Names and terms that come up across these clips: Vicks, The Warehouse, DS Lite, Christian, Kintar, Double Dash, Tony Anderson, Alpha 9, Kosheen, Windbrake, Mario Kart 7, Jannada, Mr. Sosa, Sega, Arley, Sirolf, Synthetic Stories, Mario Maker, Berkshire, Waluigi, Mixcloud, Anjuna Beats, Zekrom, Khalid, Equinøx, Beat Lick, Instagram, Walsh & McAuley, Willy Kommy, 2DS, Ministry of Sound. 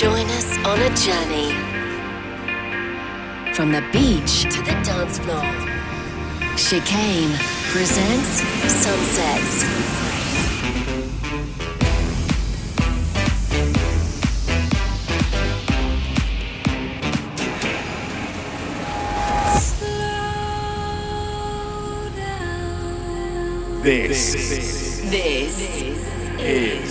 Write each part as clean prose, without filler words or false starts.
Join us on a journey from the beach to the dance floor. Chicane presents Sunsets. This is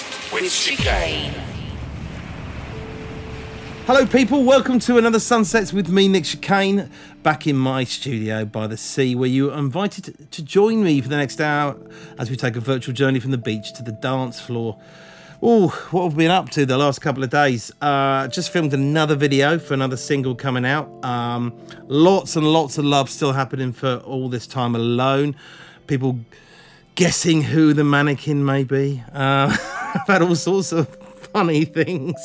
With Chicane. Hello people, welcome to another Sunsets with me, Nick Chicane, back in my studio by the sea, where you are invited to join me for the next hour as we take a virtual journey from the beach to the dance floor. Oh, what have we been up to the last couple of days? Just filmed another video for another single coming out. Lots and lots of love still happening for All This Time Alone. People guessing who the mannequin may be. I've had all sorts of funny things.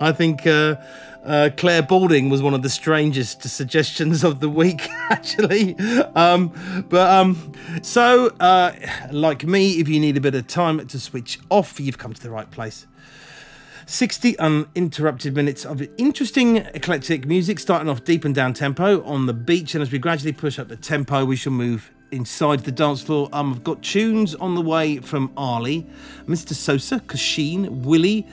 I think Claire Balding was one of the strangest suggestions of the week, actually. So, like me, if you need a bit of time to switch off, you've come to the right place. 60 uninterrupted minutes of interesting, eclectic music, starting off deep and down tempo on the beach. And as we gradually push up the tempo, we shall move inside the dance floor. I've got tunes on the way from Arley, Mr. Sosa, Kosheen, Willy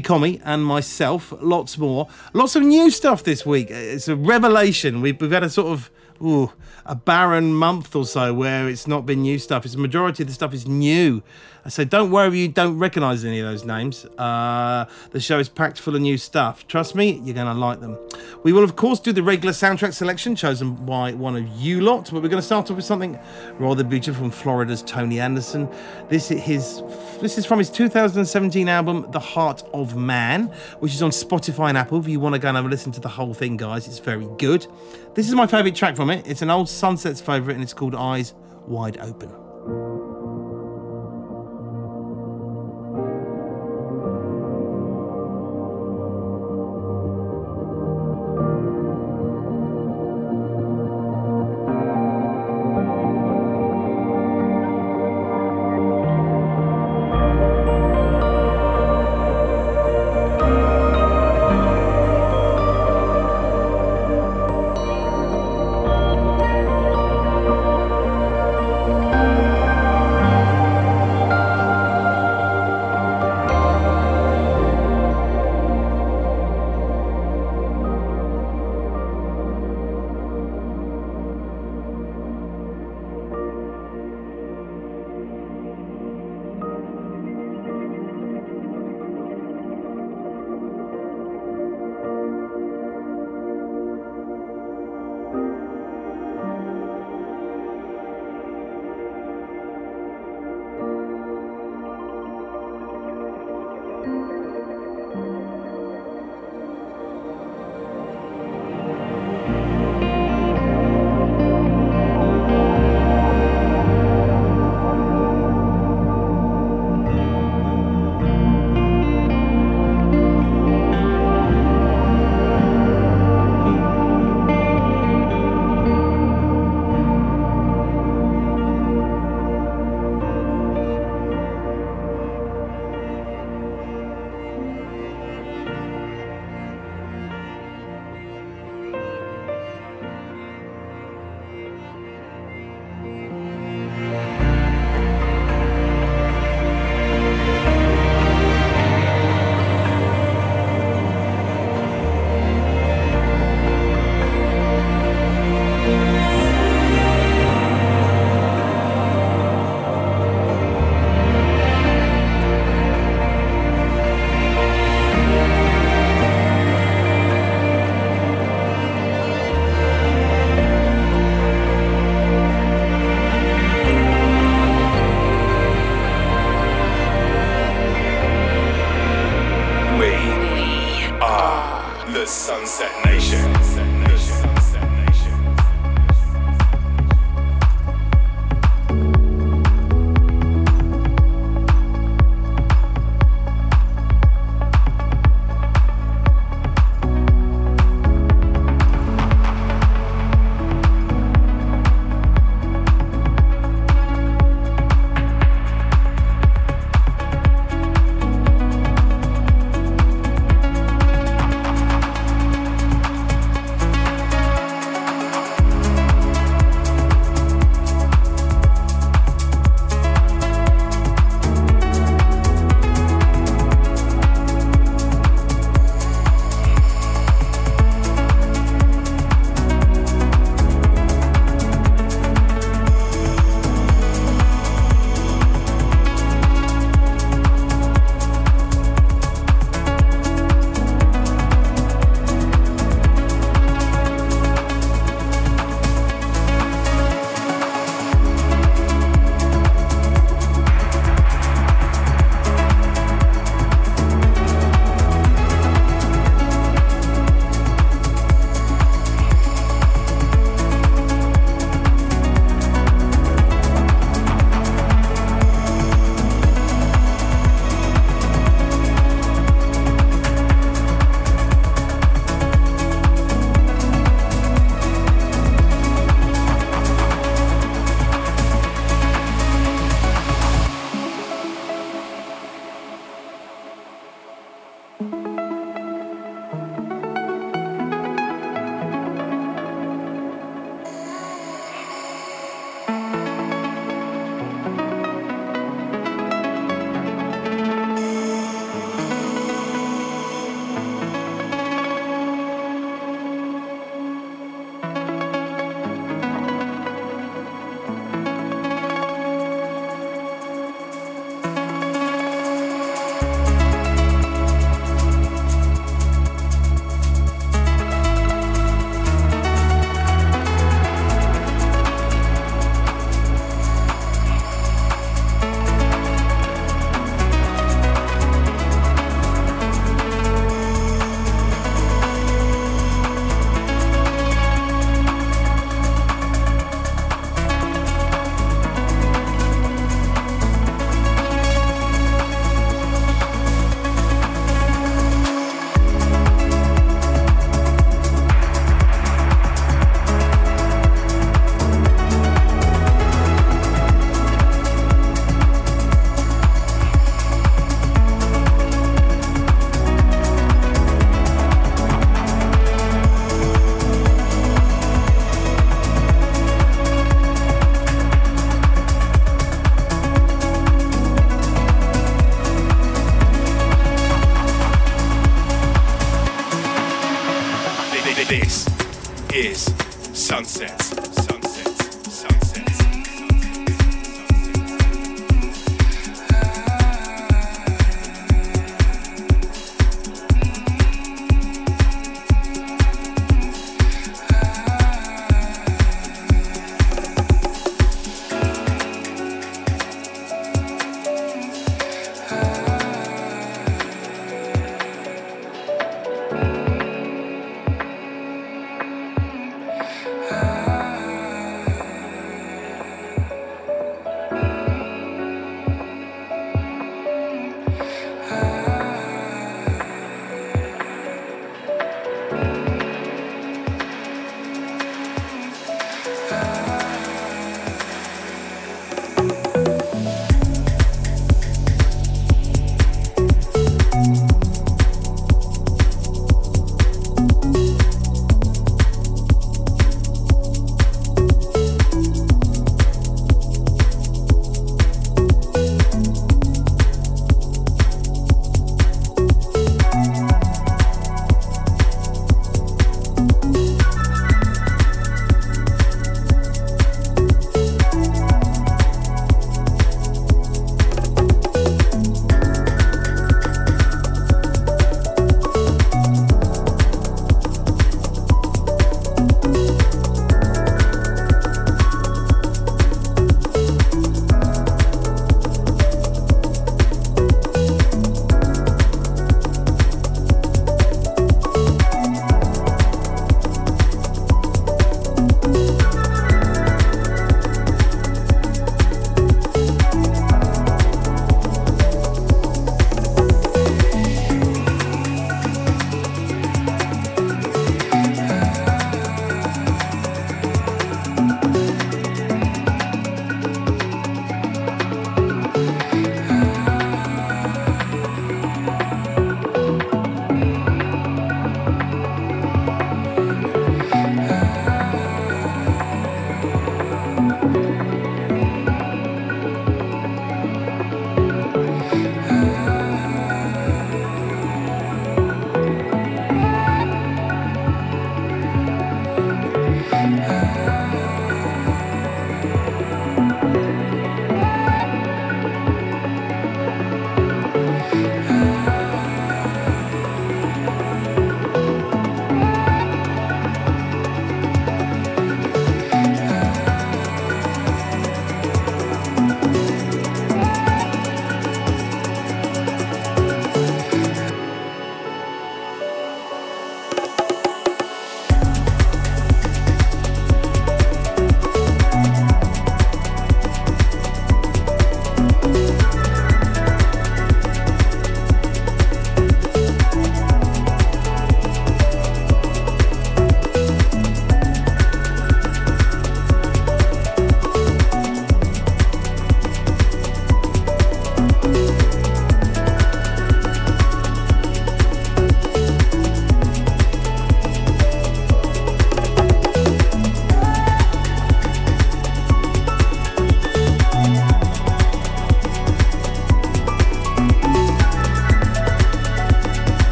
Kommy and myself, lots more. Lots of new stuff this week. It's a revelation. We've had a sort of a barren month or so where it's not been new stuff. It's the majority of the stuff is new. So don't worry if you don't recognise any of those names. The show is packed full of new stuff. Trust me, you're going to like them. We will, of course, do the regular soundtrack selection chosen by one of you lot, but we're going to start off with something rather beautiful from Florida's Tony Anderson. This is from his 2017 album, The Heart of Man, which is on Spotify and Apple. If you want to go and have a listen to the whole thing, guys, it's very good. This is my favourite track from it. It's an old Sunsets favourite, and it's called Eyes Wide Open. Sunset Nation.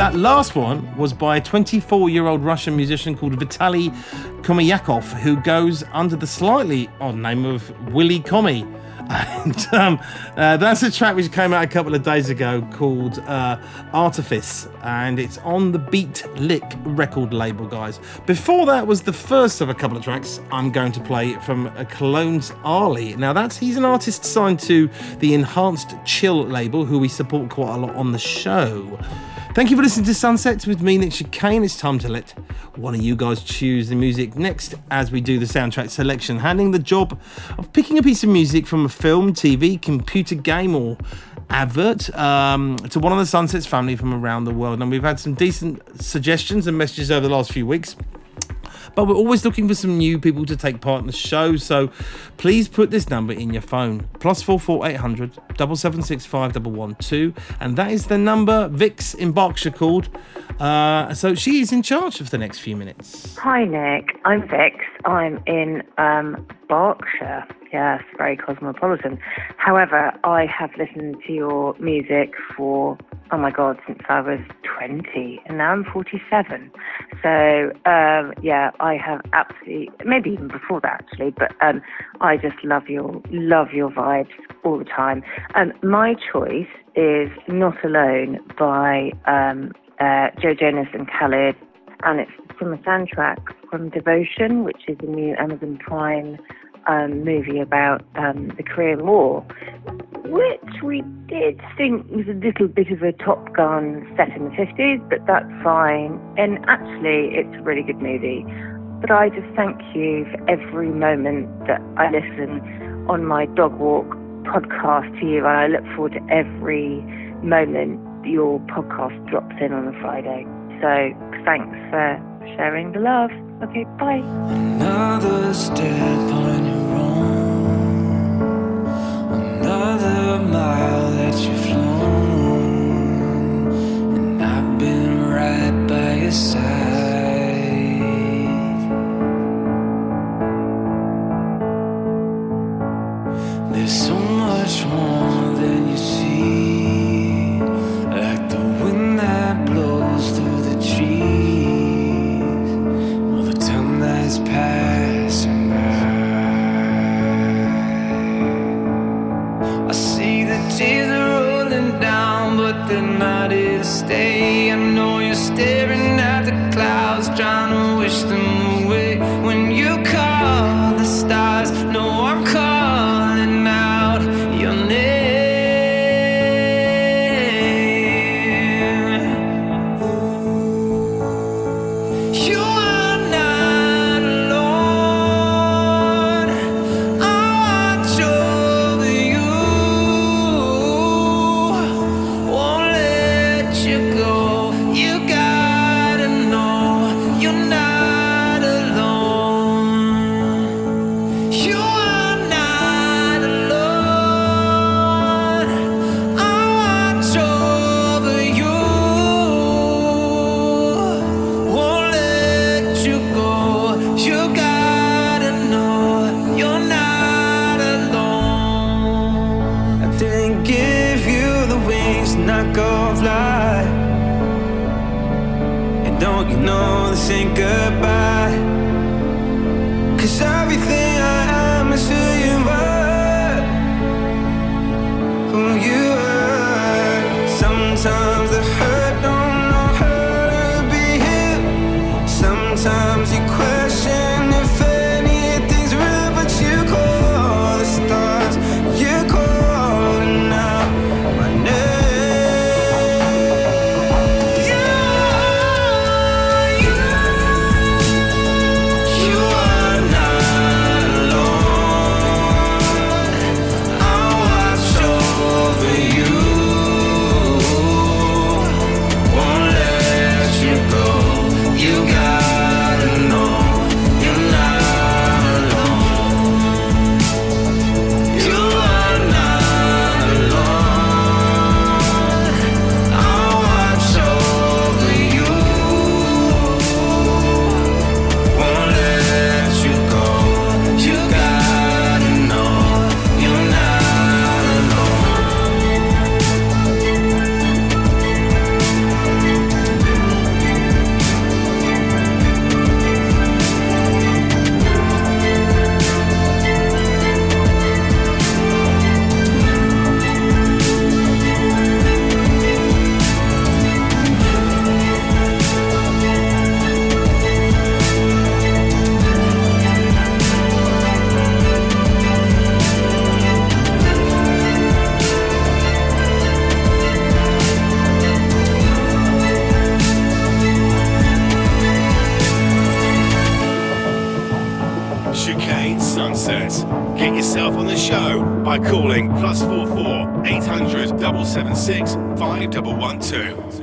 That last one was by a 24-year-old Russian musician called Vitaly Komiakov, who goes under the slightly odd name of Willy Kommy. And that's a track which came out a couple of days ago called Artifice, and it's on the Beat Lick record label, guys. Before that was the first of a couple of tracks I'm going to play from Cologne's Arley. Now, he's an artist signed to the Enhanced Chill label, who we support quite a lot on the show. Thank you for listening to Sunsets with me, Nick Chicane. It's time to let one of you guys choose the music next as we do the soundtrack selection, handling the job of picking a piece of music from a film, TV, computer game or advert to one of the Sunsets family from around the world. And we've had some decent suggestions and messages over the last few weeks, but we're always looking for some new people to take part in the show, so please put this number in your phone, +44 800 776 5112, and that is the number Vicks in Berkshire called, so she is in charge of the next few minutes. Hi Nick, I'm Vicks. I'm in Berkshire. Yes, very cosmopolitan. However, I have listened to your music for, oh my God, since I was 20, and now I'm 47. So, yeah, I have absolutely, maybe even before that actually, but I just love your vibes all the time. My choice is Not Alone by Joe Jonas and Khalid, and it's from a soundtrack from Devotion, which is a new Amazon Prime movie about the Korean War, which we did think was a little bit of a Top Gun set in the 50s, but that's fine. And actually, it's a really good movie. But I just thank you for every moment that I listen on my dog walk podcast to you, and I look forward to every moment your podcast drops in on a Friday. So thanks for sharing the love. Okay, bye. Another step on your own, another mile that you've flown, and I've been right by your side. There's so much more than you see, like the wind that blows through the trees. Passing by, I see the tears are rolling down, but they're not here to stay. I know you're staring at the clouds, trying to wish them away. When you call the stars, no, I'm calling out your name. You by calling +44 800 776 5112.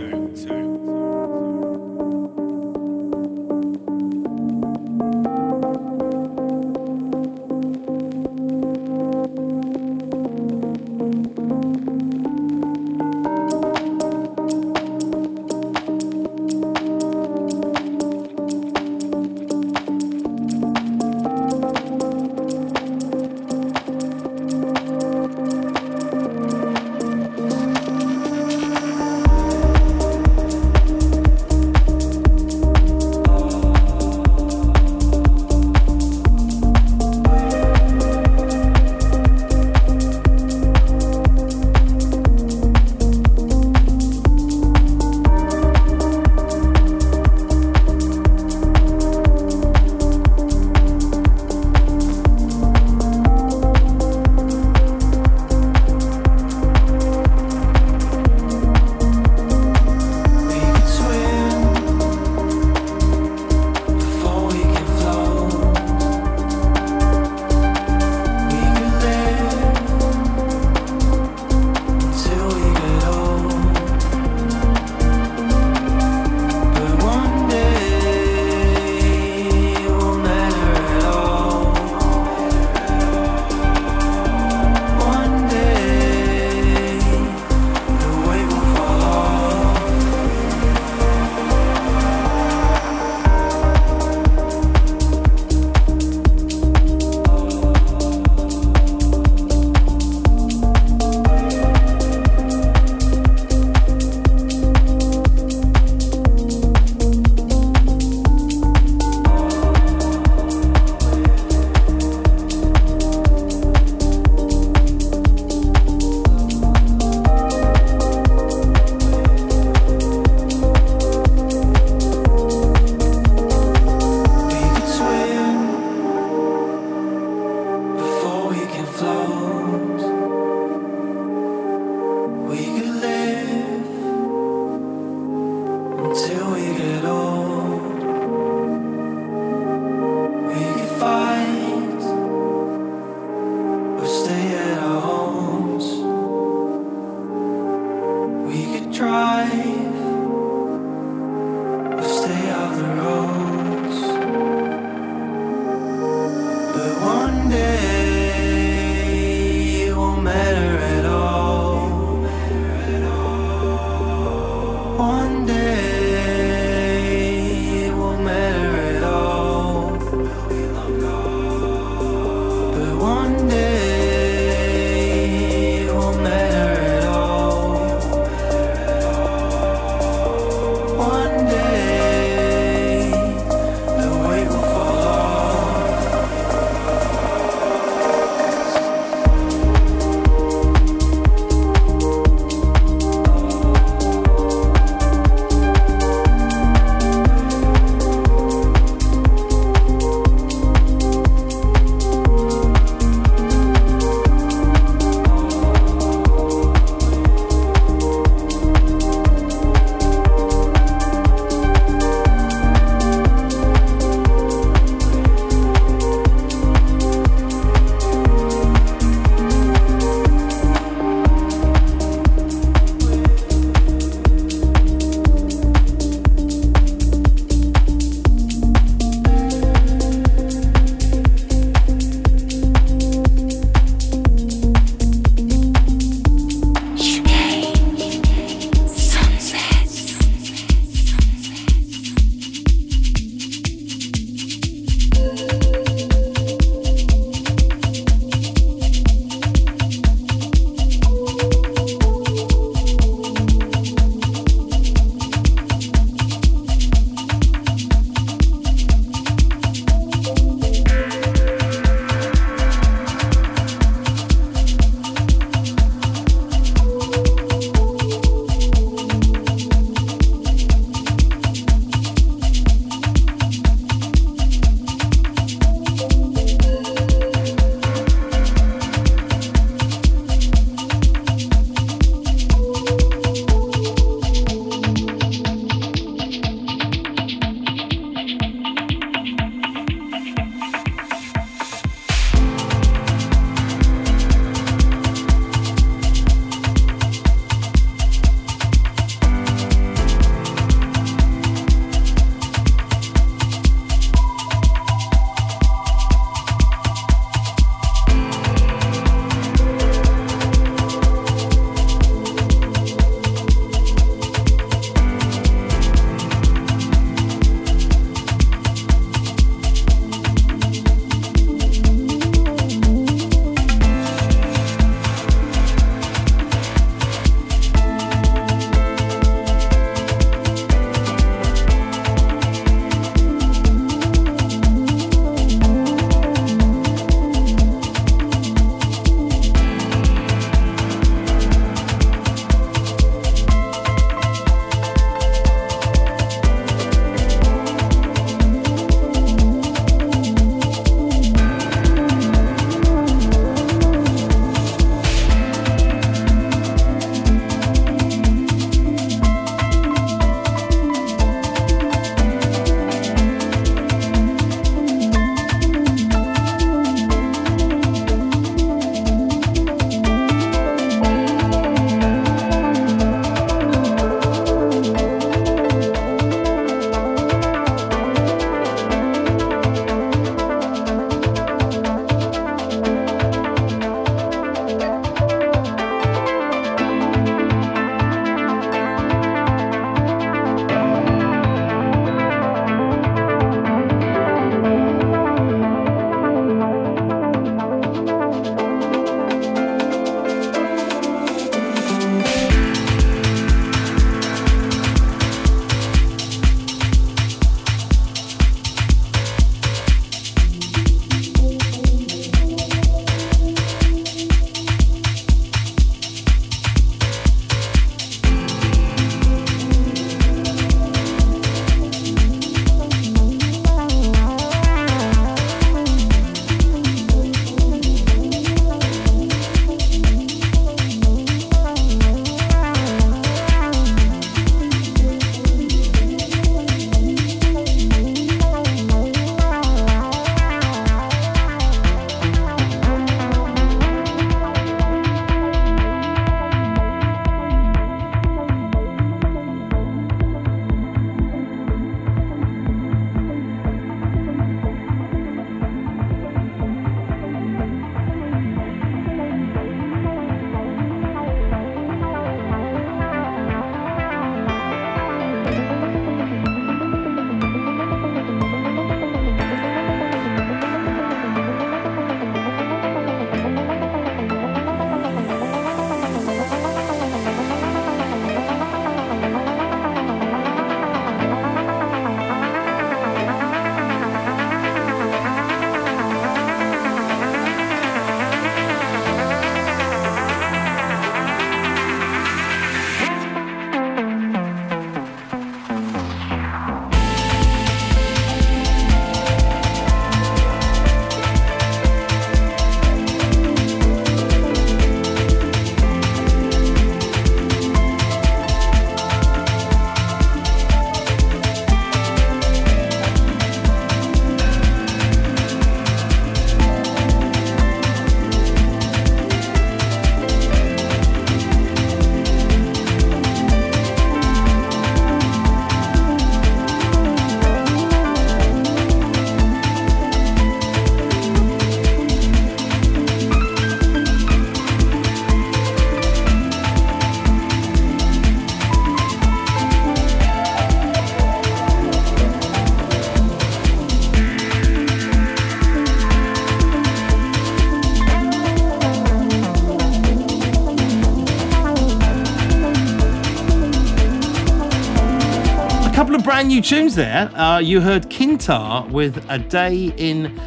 couple of brand new tunes there. You heard Kintar with A Day in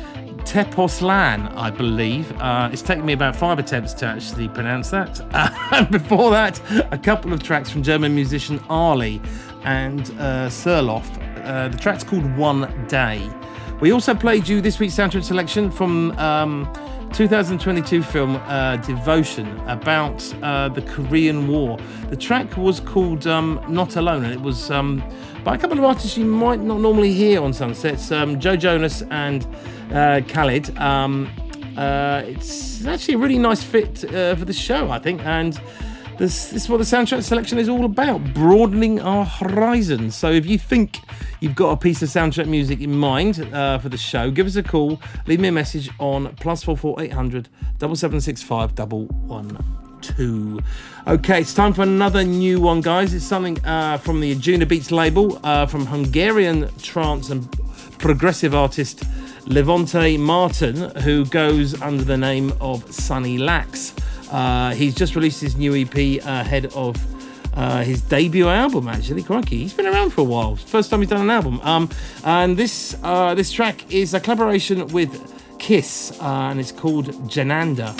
Tepoztlan, I believe. It's taken me about 5 attempts to actually pronounce that. And before that, a couple of tracks from German musician Arley and Sirolf. The track's called One Day. We also played you this week's soundtrack selection from 2022 film Devotion, about the Korean War. The track was called Not Alone, and it was by a couple of artists you might not normally hear on some sets, Joe Jonas and Khalid. It's actually a really nice fit for the show, I think, and this is what the soundtrack selection is all about, broadening our horizons. So if you think you've got a piece of soundtrack music in mind for the show, give us a call, leave me a message on +44 800 776 5112. Okay, it's time for another new one, guys. It's something from the Anjuna Beats label, from Hungarian trance and progressive artist Levante Martin, who goes under the name of Sunny Lax. He's just released his new EP ahead of his debut album, actually. Crikey, he's been around for a while. First time he's done an album. And this track is a collaboration with Kyss, and it's called Jannada.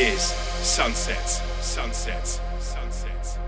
is Sunsets, Sunsets, Sunsets.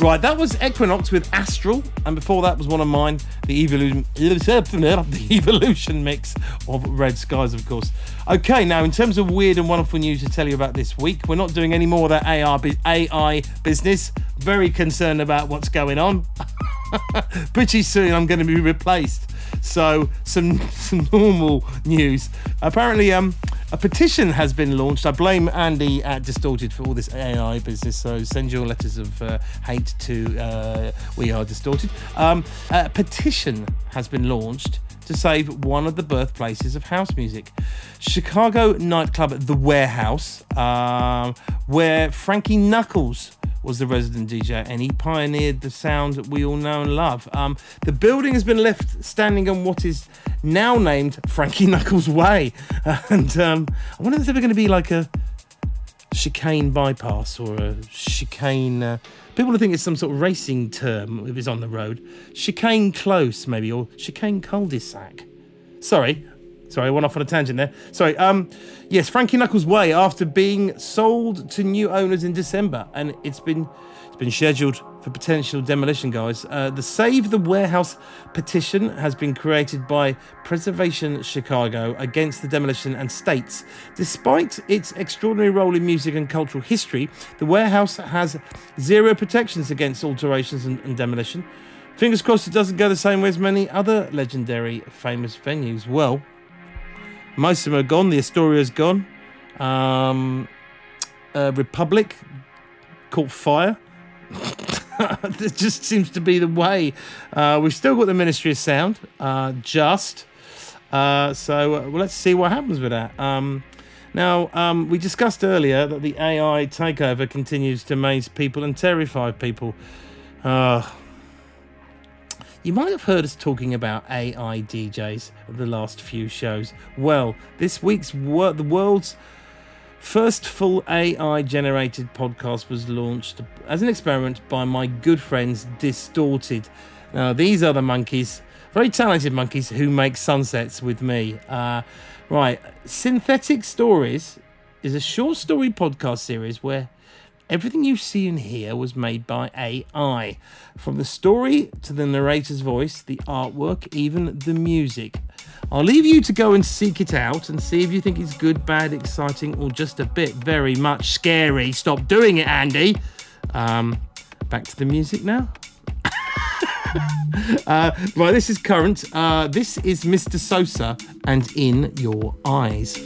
Right, that was Equinøx with Astral, and before that was one of mine, the Evolution mix of Red Skies, of course. Okay, now in terms of weird and wonderful news to tell you about this week, we're not doing any more of that AI business. Very concerned about what's going on. Pretty soon I'm going to be replaced. So some normal news. Apparently, a petition has been launched. I blame Andy at Distorted for all this AI business, so send your letters of hate to We Are Distorted. A petition has been launched to save one of the birthplaces of house music. Chicago nightclub The Warehouse, where Frankie Knuckles was the resident DJ, and he pioneered the sound that we all know and love. The building has been left standing on what is now named Frankie Knuckles Way. And I wonder if there were going to be like a Chicane bypass or a Chicane... people think it's some sort of racing term if it's on the road. Chicane close, maybe, or Chicane cul-de-sac. Sorry, I went off on a tangent there. Sorry. Yes, Frankie Knuckles Way, after being sold to new owners in December, and it's been scheduled for potential demolition, guys. The Save the Warehouse petition has been created by Preservation Chicago against the demolition, and states, despite its extraordinary role in music and cultural history, the Warehouse has zero protections against alterations and demolition. Fingers crossed it doesn't go the same way as many other legendary famous venues. Well, most of them are gone. The Astoria's gone. Republic caught fire. It just seems to be the way. We've still got the Ministry of Sound. So let's see what happens with that. Now, we discussed earlier that the AI takeover continues to amaze people and terrify people. You might have heard us talking about AI DJs over the last few shows. Well, this week's the world's first full AI-generated podcast was launched as an experiment by my good friends Distorted. Now, these are the monkeys, very talented monkeys, who make sunsets with me. Right, Synthetic Stories is a short story podcast series where everything you see and hear was made by AI. From the story to the narrator's voice, the artwork, even the music. I'll leave you to go and seek it out and see if you think it's good, bad, exciting, or just a bit very much scary. Stop doing it, Andy. Back to the music now. Right, this is current. This is Mr. Sosa and In Your Eyes.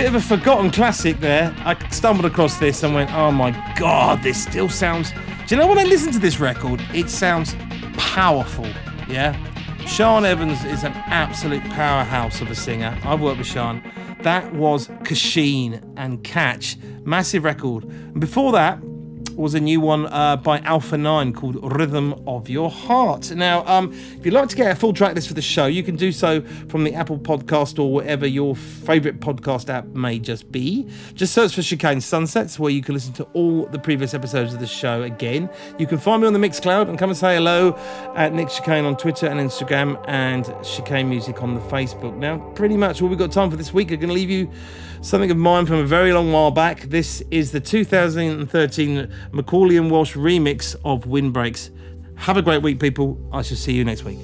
bit of a forgotten classic there. I stumbled across this and went, oh my God, this still sounds... Do you know, when I listen to this record, it sounds powerful, yeah? Sean Evans is an absolute powerhouse of a singer. I've worked with Sean. That was Kosheen and Catch. Massive record. And before that was a new one by Alpha 9 called Rhythm of Your Heart. Now, if you'd like to get a full track list for the show, you can do so from the Apple Podcast or whatever your favourite podcast app may just be. Just search for Chicane Sunsets, where you can listen to all the previous episodes of the show again. You can find me on the Mixcloud and come and say hello at Nick Chicane on Twitter and Instagram, and Chicane Music on the Facebook. Now, pretty much all we've got time for this week. I'm going to leave you something of mine from a very long while back. This is the 2013 Macaulay and Walsh remix of Windbreaks. Have a great week, people. I shall see you next week.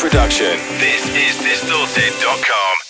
Production. This is Distorted.com.